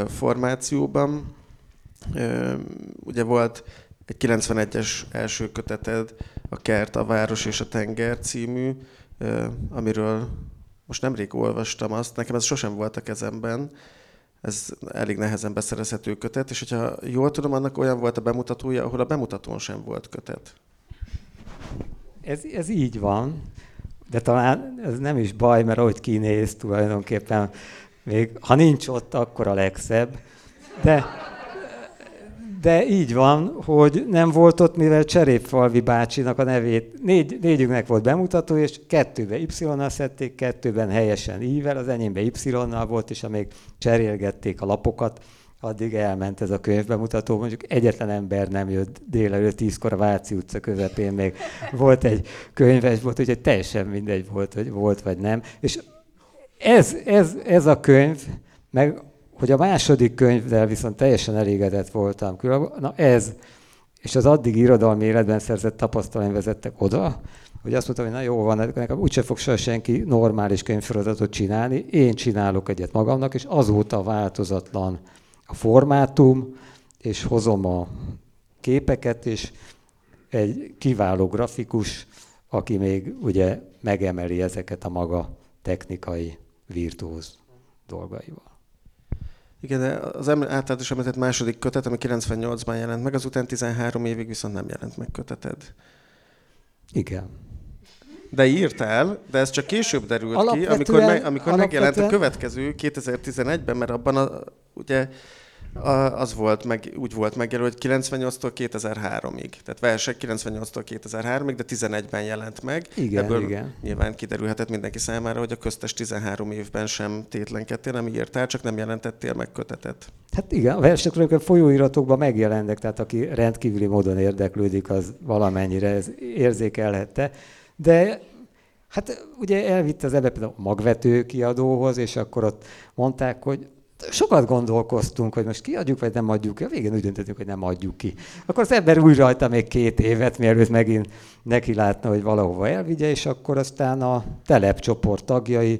formációban. Ugye volt egy 91-es első köteted, a Kert, a város és a tenger című, amiről most nemrég olvastam azt, nekem ez sosem volt a kezemben, ez elég nehezen beszerezhető kötet, és hogyha jól tudom, annak olyan volt a bemutatója, ahol a bemutatón sem volt kötet. Ez így van, de talán ez nem is baj, mert ahogy kinéz tulajdonképpen, még ha nincs ott, akkor a legszebb. De így van, hogy nem volt ott, mivel Cserépfalvi bácsinak a nevét, négyünknek volt bemutató, és 2-ben Y-nal szedték, 2-ben helyesen I-vel, az enyémben Y-nal volt, és amíg cserélgették a lapokat, addig elment ez a könyvbemutató. Mondjuk egyetlen ember nem jött délelőtt 10-kor a Váci utca közepén, még volt egy könyves, volt, úgyhogy teljesen mindegy volt, hogy volt vagy nem. És ez a könyv, meg hogy a második könyvvel viszont teljesen elégedett voltam. Na ez, és az addig irodalmi életben szerzett tapasztalom vezettek oda, hogy azt mondtam, hogy na jó van, nekem úgyse fog soha senki normális könyvsorozatot csinálni, én csinálok egyet magamnak, és azóta változatlan a formátum, és hozom a képeket, és egy kiváló grafikus, aki még ugye megemeli ezeket a maga technikai virtuóz dolgaival. Igen, az általad is említett második kötet, ami 98-ban jelent meg, azután 13 évig viszont nem jelent meg köteted. Igen. De írtál, de ez csak később derült ki, amikor megjelent a következő 2011-ben, mert abban az volt, úgy volt megjelölve, hogy 98-tól 2003-ig. Tehát versek 98-tól 2003-ig, de 11-ben jelent meg. Igen, ebből igen. Nyilván kiderülhetett mindenki számára, hogy a köztes 13 évben sem tétlenkedtél, nem írtál, csak nem jelentettél meg kötetet. Hát igen, a versek tulajdonképpen folyóiratokban megjelennek, tehát aki rendkívüli módon érdeklődik, az valamennyire ez érzékelhette. De hát ugye elvitt az ebbe például a Magvető kiadóhoz, és akkor ott mondták, hogy sokat gondolkoztunk, hogy most kiadjuk, vagy nem adjuk ki. A végén úgy döntöttünk, hogy nem adjuk ki. Akkor az ember úgy rajta még 2 évet, mielőtt megint neki látna, hogy valahova elvigye, és akkor aztán a telepcsoport tagjai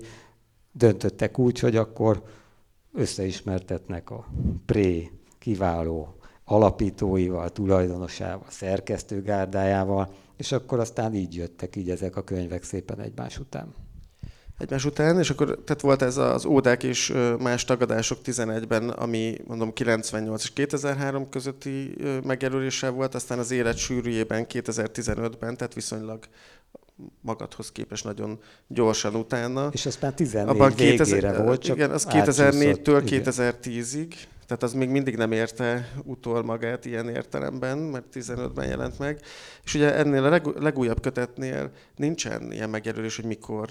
döntöttek úgy, hogy akkor összeismertetnek a Pré kiváló alapítóival, tulajdonosával, szerkesztőgárdájával, és akkor aztán így jöttek így ezek a könyvek szépen egymás után, és akkor tehát volt ez az Ódák és más tagadások 11-ben, ami mondom 98 és 2003 közötti megjelöléssel volt, aztán az élet sűrűjében 2015-ben, tehát viszonylag magadhoz képest nagyon gyorsan utána. És aztán 14 végére volt, csak igen, az 2004-től 2010-ig, tehát az még mindig nem érte utol magát ilyen értelemben, mert 15-ben jelent meg. És ugye ennél a legújabb kötetnél nincsen ilyen megjelölés, hogy mikor...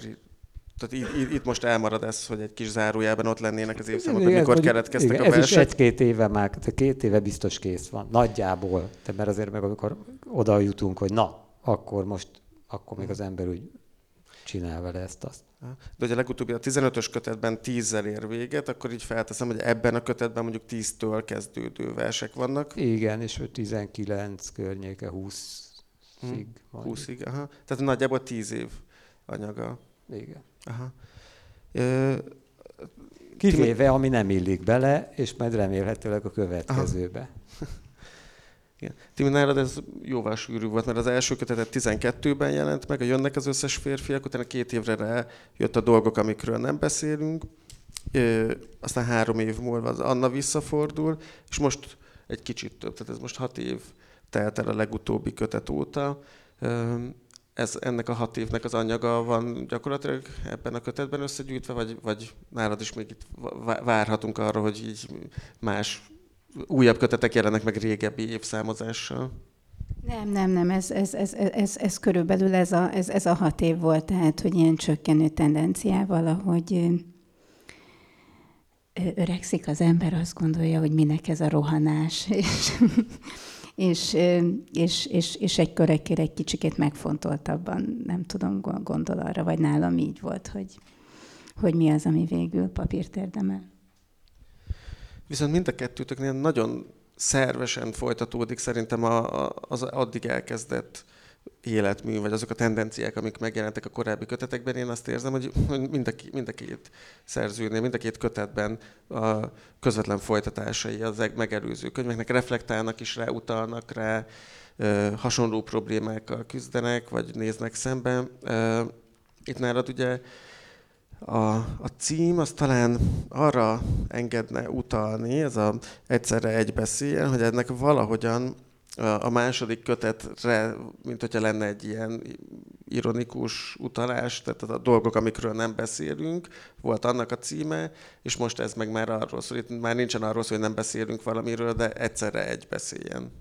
Tehát itt most elmarad ez, hogy egy kis zárójában ott lennének az évszámok, hogy mikor keletkeztek a versek. Ez is 1-2 éve már, 2 éve biztos kész van, nagyjából. De mert azért meg amikor oda jutunk, hogy na, akkor még az ember úgy csinál vele ezt-azt. De ugye legutóbbi a 15-ös kötetben 10-zel ér véget, akkor így felteszem, hogy ebben a kötetben mondjuk 10-től kezdődő versek vannak. Igen, és 19 környéke, 20-ig. 20-ig, aha. Tehát nagyjából 10 év anyaga. Igen. Aha. Kivéve, ami nem illik bele, és majd remélhetőleg a következőbe. Igen. Timi, nálad ez jóval sűrűbb volt, mert az első kötetet 12-ben jelent meg, a Jönnek az összes férfiak, utána 2 évre rá jött a Dolgok, amikről nem beszélünk, aztán 3 év múlva az Anna visszafordul, és most egy kicsit több, tehát ez most 6 év telt el a legutóbbi kötet óta. Ennek a 6 évnek az anyaga van gyakorlatilag ebben a kötetben összegyűjtve, vagy nálad is még itt várhatunk arra, hogy így más újabb kötetek jelennek meg régebbi évszámozással. Nem, ez körülbelül ez a 6 év volt, tehát hogy ilyen csökkenő tendenciával, ahogy öregszik az ember, azt gondolja, hogy minek ez a rohanás, és egy kicsikét megfontoltabban, nem tudom, gondol arra, vagy nálam így volt, hogy mi az, ami végül papírt érdemel. Viszont mind a kettőtöknél nagyon szervesen folytatódik szerintem az addig elkezdett életmű, vagy azok a tendenciák, amik megjelentek a korábbi kötetekben. Én azt érzem, hogy mind a két szerzőnél, mind a két kötetben a közvetlen folytatásai az megelőző könyveknek reflektálnak is rá, utalnak rá, hasonló problémákkal küzdenek, vagy néznek szembe. Itt nálad ugye a cím az talán arra engedne utalni, ez a Egyszerre egy beszéljen, hogy ennek valahogyan a második kötetre, mint hogyha lenne egy ilyen ironikus utalás, tehát a dolgok, amikről nem beszélünk, volt annak a címe, és most ez meg már arról szól, itt már nincsen arról szó, hogy nem beszélünk valamiről, de egyszerre egy beszéljen.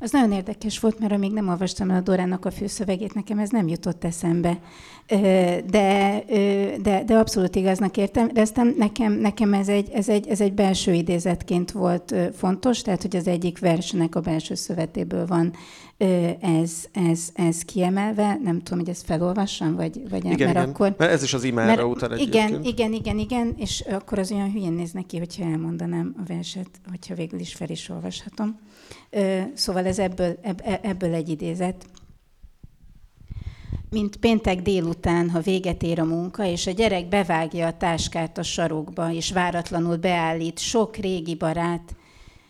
Az nagyon érdekes volt, mert amíg nem olvastam el a Dórának a főszövegét, nekem ez nem jutott eszembe. De abszolút igaznak éreztem. Nekem ez egy belső idézetként volt fontos, tehát hogy az egyik versnek a belső szövetéből van ez kiemelve. Nem tudom, hogy ezt felolvassam, vagy igen, mert igen. Akkor... Mert ez is az imára utal egyébként. Igen, és akkor az olyan hülyén néz neki, hogyha elmondanám a verset, hogyha végül is fel is olvashatom. Szóval ez ebből egy idézet. Mint péntek délután, ha véget ér a munka, és a gyerek bevágja a táskát a sarokba, és váratlanul beállít sok régi barát.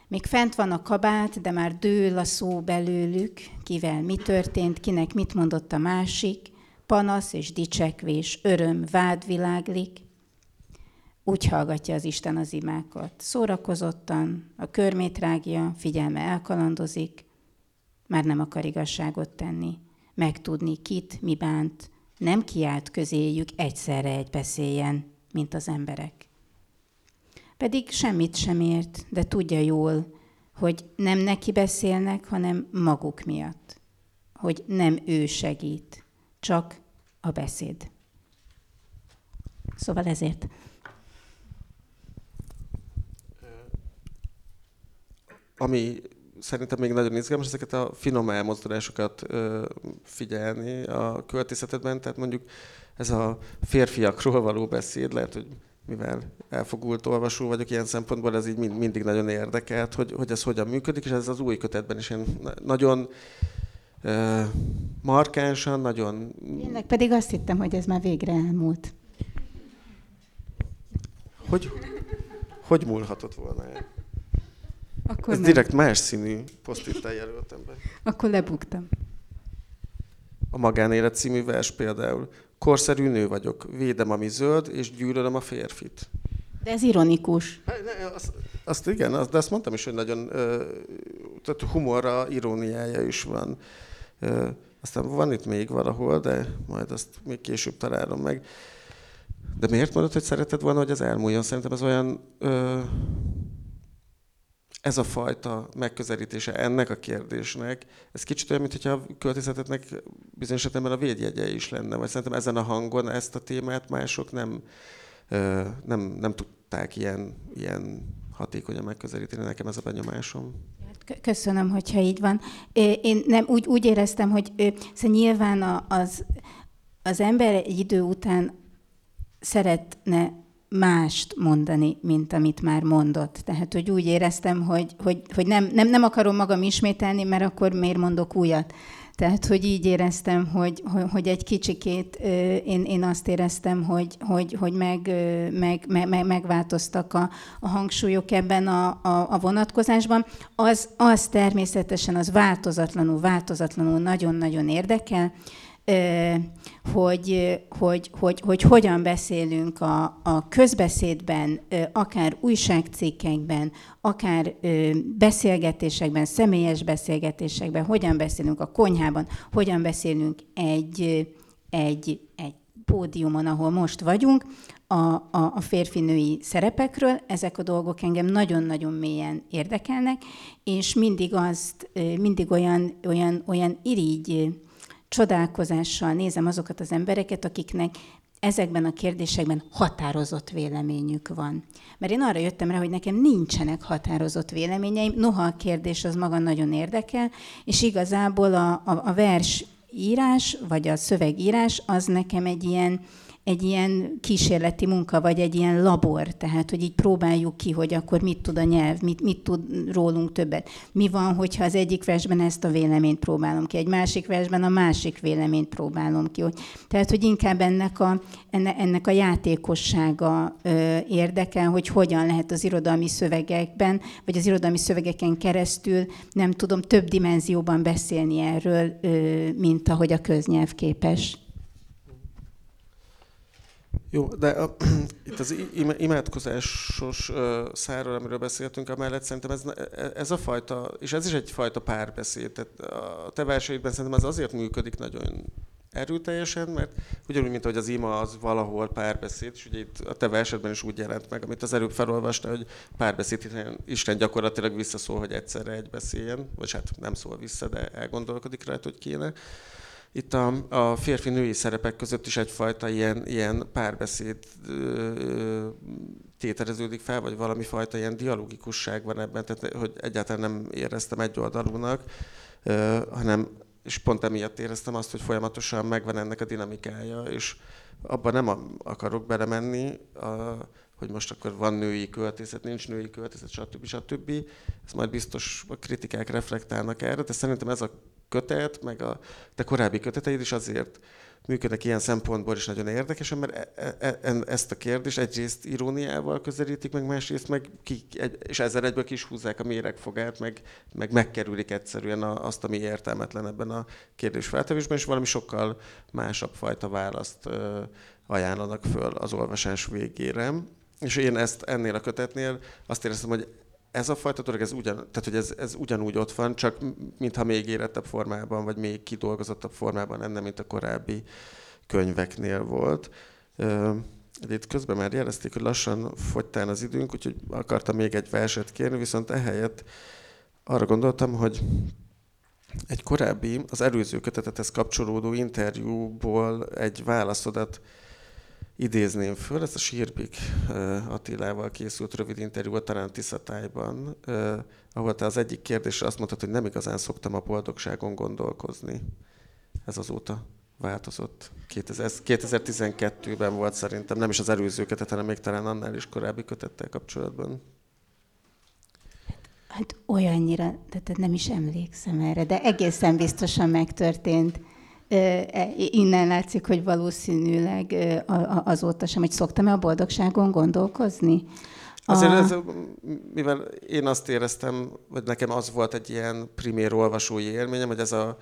Még fent van a kabát, de már dől a szó belőlük, kivel mi történt, kinek mit mondott a másik, panasz és dicsekvés, öröm, vád világlik. Úgy hallgatja az Isten az imákat. Szórakozottan, a körmét rágja, figyelme elkalandozik, már nem akar igazságot tenni. Megtudni, kit, mi bánt, nem kiált közéjük egyszerre egy beszéljen, mint az emberek. Pedig semmit sem ért, de tudja jól, hogy nem neki beszélnek, hanem maguk miatt. Hogy nem ő segít, csak a beszéd. Szóval ezért... Ami szerintem még nagyon izgalmas, ezeket a finom elmozdulásokat figyelni a költészetedben. Tehát mondjuk ez a férfiakról való beszéd, lehet, hogy mivel elfogult olvasó vagyok ilyen szempontból, ez így mindig nagyon érdekelt, hogy ez hogyan működik, és ez az új kötetben is nagyon markánsan, nagyon... Tényleg, pedig azt hittem, hogy ez már végre elmúlt. Hogy múlhatott volna el? Akkor ez nem. Direkt más színű posztittel jelöltem be. Akkor lebuktam. A Magánélet című vers például. Korszerű nő vagyok, védem, ami zöld, és gyűlölöm a férfit. De ez ironikus. Azt igen, de azt mondtam is, hogy nagyon tehát humorra, iróniája is van. Aztán van itt még valahol, de majd azt még később találom meg. De miért mondod, hogy szereted volna, hogy ez elmúljon? Szerintem ez olyan... Ez a fajta megközelítése ennek a kérdésnek, ez kicsit olyan, mintha a költészetnek bizonyos esetben a védjegye is lenne. Vagy szerintem ezen a hangon ezt a témát mások nem tudták ilyen hatékonyan megközelíteni. Nekem ez a benyomásom. Köszönöm, hogyha így van. Én nem úgy éreztem, hogy nyilván az ember egy idő után szeretne mást mondani, mint amit már mondott. Tehát, hogy úgy éreztem, hogy nem akarom magam ismételni, mert akkor miért mondok újat. Tehát, hogy így éreztem, hogy egy kicsikét én azt éreztem, hogy megváltoztak a hangsúlyok ebben a vonatkozásban. Az természetesen az változatlanul nagyon-nagyon érdekel, hogy hogyan beszélünk a közbeszédben, akár újságcikkekben, akár beszélgetésekben, személyes beszélgetésekben, hogyan beszélünk a konyhában, hogyan beszélünk egy pódiumon, ahol most vagyunk, a férfinői szerepekről. Ezek a dolgok engem nagyon-nagyon mélyen érdekelnek, és mindig olyan irigy csodálkozással nézem azokat az embereket, akiknek ezekben a kérdésekben határozott véleményük van. Mert én arra jöttem rá, hogy nekem nincsenek határozott véleményeim, noha a kérdés az maga nagyon érdekel, és igazából a versírás, vagy a szövegírás az nekem egy ilyen kísérleti munka, vagy egy ilyen labor, tehát, hogy így próbáljuk ki, hogy akkor mit tud a nyelv, mit tud rólunk többet. Mi van, hogyha az egyik versben ezt a véleményt próbálom ki, egy másik versben a másik véleményt próbálom ki. Tehát, hogy inkább ennek a játékossága érdekel, hogy hogyan lehet az irodalmi szövegekben, vagy az irodalmi szövegeken keresztül, nem tudom, több dimenzióban beszélni erről, mint ahogy a köznyelv képes. Jó, de itt az imádkozásos szárról, amiről beszéltünk, amellett szerintem ez a fajta, és ez is egyfajta párbeszéd. Tehát a te verseidben szerintem ez azért működik nagyon erőteljesen, mert ugyanúgy, mint ahogy az ima az valahol párbeszéd, és ugye itt a te versedben is úgy jelent meg, amit az előbb felolvasta, hogy párbeszéd, Isten gyakorlatilag visszaszól, hogy egyszerre egy beszéljen, vagy hát nem szól vissza, de elgondolkodik rá, hogy kéne. Itt a férfi-női szerepek között is egyfajta ilyen párbeszéd tételeződik fel, vagy valami fajta ilyen dialogikusság van ebben, tehát hogy egyáltalán nem éreztem egyoldalúnak, hanem, és pont emiatt éreztem azt, hogy folyamatosan megvan ennek a dinamikája, és abban nem akarok belemenni, hogy most akkor van női költészet, nincs női költészet, stb. Ez majd biztos a kritikák reflektálnak erre, de szerintem ez a kötet, meg a te korábbi köteteid is azért működnek ilyen szempontból is nagyon érdekesen, mert ezt a kérdést egyrészt iróniával közelítik, meg másrészt meg és ezzel egyből ki is húzzák a méregfogát, meg megkerülik egyszerűen azt, ami értelmetlen ebben a kérdésfeltevésben, és valami sokkal másabb fajta választ ajánlanak föl az olvasás végére. És én ezt ennél a kötetnél azt éreztem, hogy ez a fajta dolog, ez ugyanúgy ott van, csak mintha még érettebb formában, vagy még kidolgozottabb formában lenne, mint a korábbi könyveknél volt. Itt közben már jelezték, hogy lassan fogytán az időnk, úgyhogy akartam még egy verset kérni, viszont ehelyett arra gondoltam, hogy egy korábbi, az előző kötetethez kapcsolódó interjúból egy válaszodat idézném föl, ez a Sirbik Attilával készült rövid interjú volt talán Tiszatájban, ahol te az egyik kérdésre azt mondtad, hogy nem igazán szoktam a boldogságon gondolkozni. Ez azóta változott. 2012-ben volt szerintem, nem is az előző kötet, hanem még talán annál is korábbi kötettel kapcsolatban. Hát olyannyira, tehát nem is emlékszem erre, de egészen biztosan megtörtént. Innen látszik, hogy valószínűleg azóta sem, hogy szoktam-e a boldogságon gondolkozni? Azért mivel én azt éreztem, vagy nekem az volt egy ilyen primér olvasói élményem, hogy ez a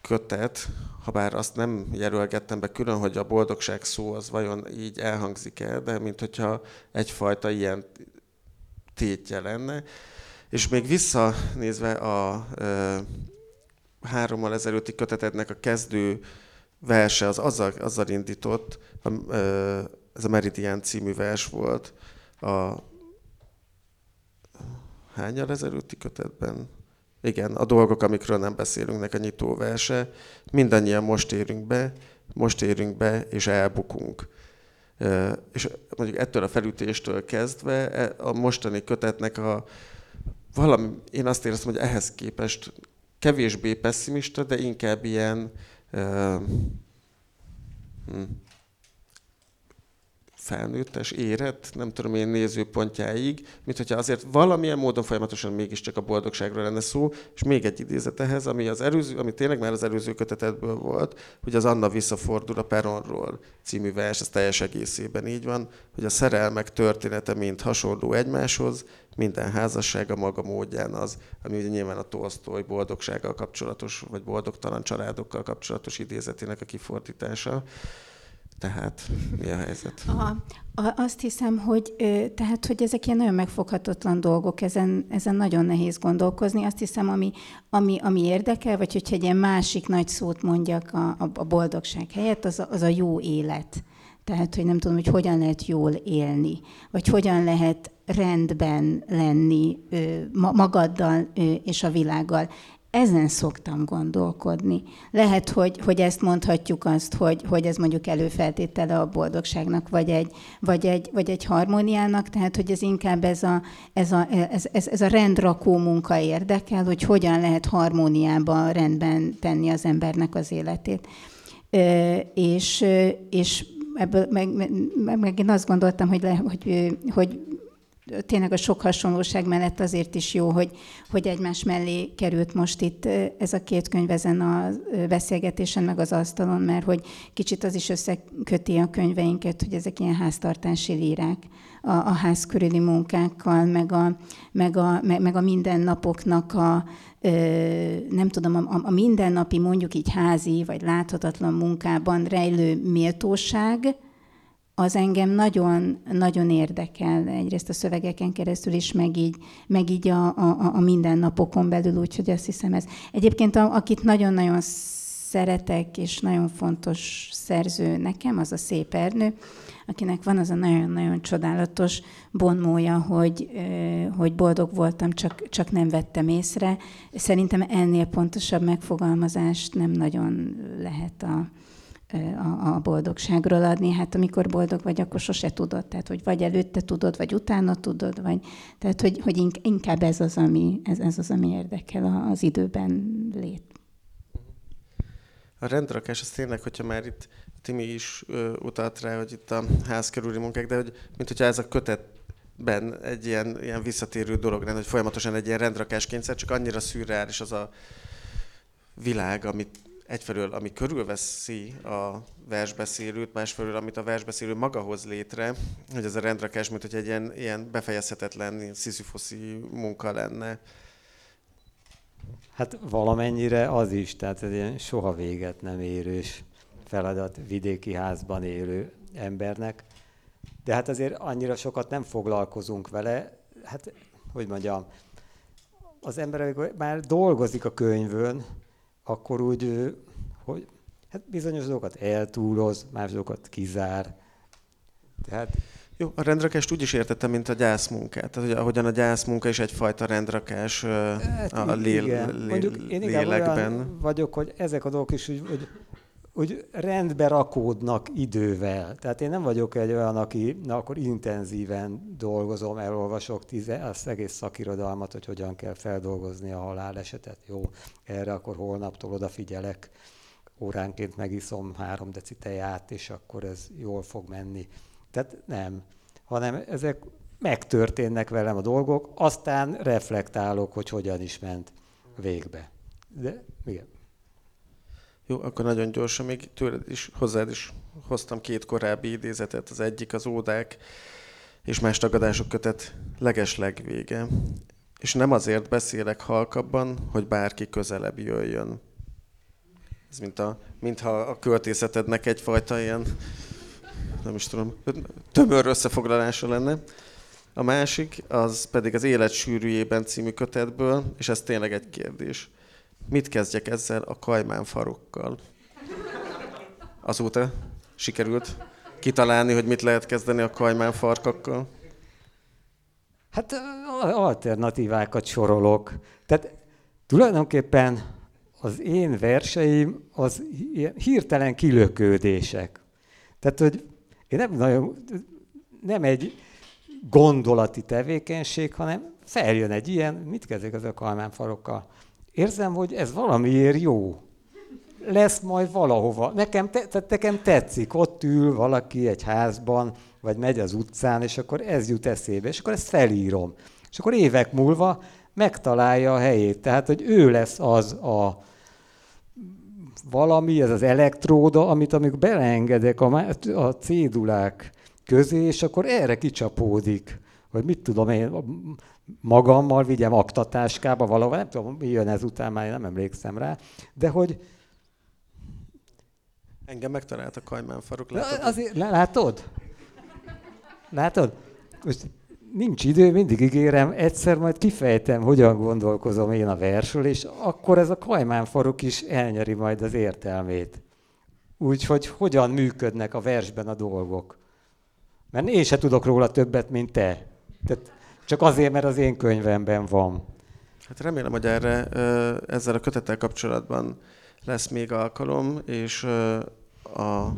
kötet, ha bár azt nem jelölgettem be külön, hogy a boldogság szó az vajon így elhangzik-e, de mint hogyha egyfajta ilyen tétje lenne. És még visszanézve a 3-mal ezelőtti kötetednek a kezdő verse, az azzal indított, ez a Meridian című vers volt a hányal ezelőtti kötetben? Igen, a dolgok, amikről nem beszélünknek a nyitó verse. Mindannyian most érünk be és elbukunk. És mondjuk ettől a felütéstől kezdve a mostani kötetnek én azt éreztem, hogy ehhez képest kevésbé pessimista, de inkább ilyen felnőttes, érett, nem tudom én nézőpontjáig, mint hogyha azért valamilyen módon folyamatosan mégiscsak a boldogságról lenne szó, és még egy idézet ehhez, ami tényleg már az előző kötetetből volt, hogy az Anna visszafordul a peronról című vers, ez teljes egészében így van, hogy a szerelmek története mind hasonló egymáshoz, minden házasság a maga módján az, ami ugye nyilván a Tolsztoj boldogsággal kapcsolatos, vagy boldogtalan családokkal kapcsolatos idézetének a kifordítása. Tehát mi a helyzet? Azt hiszem, hogy, tehát, hogy ezek ilyen nagyon megfoghatatlan dolgok, ezen nagyon nehéz gondolkozni. Azt hiszem, ami érdekel, vagy hogyha egy ilyen másik nagy szót mondjak a boldogság helyett, az a jó élet. Tehát, hogy nem tudom, hogy hogyan lehet jól élni, vagy hogyan lehet rendben lenni magaddal és a világgal. Ezen szoktam gondolkodni. Lehet, hogy ezt mondhatjuk azt, hogy ez mondjuk előfeltétele a boldogságnak, vagy egy harmóniának, tehát hogy ez inkább ez a rendrakó munka érdekel, hogy hogyan lehet harmóniában rendben tenni az embernek az életét. És ebből meg én azt gondoltam, hogy tényleg a sok hasonlóság mellett azért is jó, hogy egymás mellé került most itt ez a két könyv ezen a beszélgetésen, meg az asztalon, mert hogy kicsit az is összeköti a könyveinket, hogy ezek ilyen háztartási lírák a ház körüli munkákkal, meg a mindennapoknak a mindennapi, mondjuk így házi vagy láthatatlan munkában rejlő méltóság, az engem nagyon, nagyon érdekel, egyrészt a szövegeken keresztül is, meg így a mindennapokon belül, úgyhogy azt hiszem ez. Egyébként akit nagyon-nagyon szeretek, és nagyon fontos szerző nekem, az a Szép Ernő, akinek van az a nagyon-nagyon csodálatos bonmója, hogy boldog voltam, csak nem vettem észre. Szerintem ennél pontosabb megfogalmazást nem nagyon lehet a boldogságról adni. Hát amikor boldog vagy, akkor sose tudod. Tehát, hogy vagy előtte tudod, vagy utána tudod, vagy... Tehát, hogy inkább ez az, ami érdekel az időben lét. A rendrakás az tényleg, hogyha már itt Timi is utalt rá, hogy itt a ház körüli munkák, de hogy, mint hogyha ez a kötetben egy ilyen visszatérő dolog lenne, hogy folyamatosan egy ilyen rendrakás kényszer, csak annyira szürreális az a világ, amit egyfelől, ami körülveszi a versbeszélőt, másfelől, amit a versbeszélő maga hoz létre, hogy ez a rendrakás, mint hogy egy ilyen befejezhetetlen sziszifoszi munka lenne. Hát valamennyire az is, tehát ez ilyen soha véget nem érős feladat vidéki házban élő embernek. De hát azért annyira sokat nem foglalkozunk vele, hát hogy mondjam, az ember, amikor már dolgozik a könyvön, akkor úgy, hogy hát bizonyos dolgokat eltúloz, más dolgokat kizár. Tehát... Jó, a rendrakást úgy is értettem, mint a gyászmunkát. Tehát, hogy ahogyan a gyászmunka is egyfajta rendrakás a lélekben. Én vagyok, hogy ezek a dolgok is úgy rendbe rakódnak idővel. Tehát én nem vagyok egy olyan, aki akkor intenzíven dolgozom, elolvasok az egész szakirodalmat, hogy hogyan kell feldolgozni a halálesetet. Jó, erre akkor holnaptól odafigyelek, óránként megiszom 3 deci teját, és akkor ez jól fog menni. Tehát nem, hanem ezek megtörténnek velem a dolgok, aztán reflektálok, hogy hogyan is ment végbe. De igen. Jó, akkor nagyon gyorsan még tőled is, hozzád is hoztam 2 korábbi idézetet. Az egyik az Ódák és más tagadások kötet legeslegvége. És nem azért beszélek halkabban, hogy bárki közelebb jöjjön. Ez mintha a költészetednek egyfajta ilyen, nem is tudom, tömör összefoglalása lenne. A másik, az pedig az Élet sűrűjében című kötetből, és ez tényleg egy kérdés. Mit kezdjek ezzel a kajmán farokkal? Azóta sikerült kitalálni, hogy mit lehet kezdeni a kajmán farkakkal? Hát alternatívákat sorolok. Tehát tulajdonképpen az én verseim az ilyen hirtelen kilökődések. Tehát, hogy én nem egy gondolati tevékenység, hanem feljön egy ilyen, mit kezdjek ezzel a kajmán farokkal? Érzem, hogy ez valamiért jó. Lesz majd valahova. Nekem tetszik, ott ül valaki egy házban, vagy megy az utcán, és akkor ez jut eszébe, és akkor ezt felírom. És akkor évek múlva megtalálja a helyét. Tehát, hogy ő lesz az a valami, ez az elektróda, amit amikor beleengedek a cédulák közé, és akkor erre kicsapódik. Hogy mit tudom én, magammal vigyem aktatáskába valahol, nem tudom, mi jön ezután, már nem emlékszem rá, de hogy... Engem megtalált a kajmánfarok, látod? Azért, látod? Látod? Most nincs idő, mindig ígérem, egyszer majd kifejtem, hogyan gondolkozom én a versről, és akkor ez a kajmánfarok is elnyeri majd az értelmét. Úgyhogy hogyan működnek a versben a dolgok. Mert én se tudok róla többet, mint te. Tehát csak azért, mert az én könyvemben van. Hát remélem, hogy erre ezzel a kötettel kapcsolatban lesz még alkalom, és a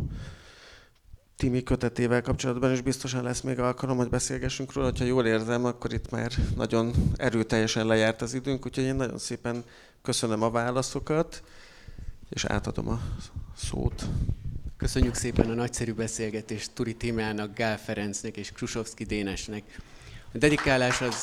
Timi kötetével kapcsolatban is biztosan lesz még alkalom, hogy beszélgessünk róla. Ha jól érzem, akkor itt már nagyon erőteljesen lejárt az időnk, úgyhogy én nagyon szépen köszönöm a válaszokat, és átadom a szót. Köszönjük szépen a nagyszerű beszélgetést Turi Tímeának, Gál Ferencnek és Krusovszky Dénesnek. A dedikálás az...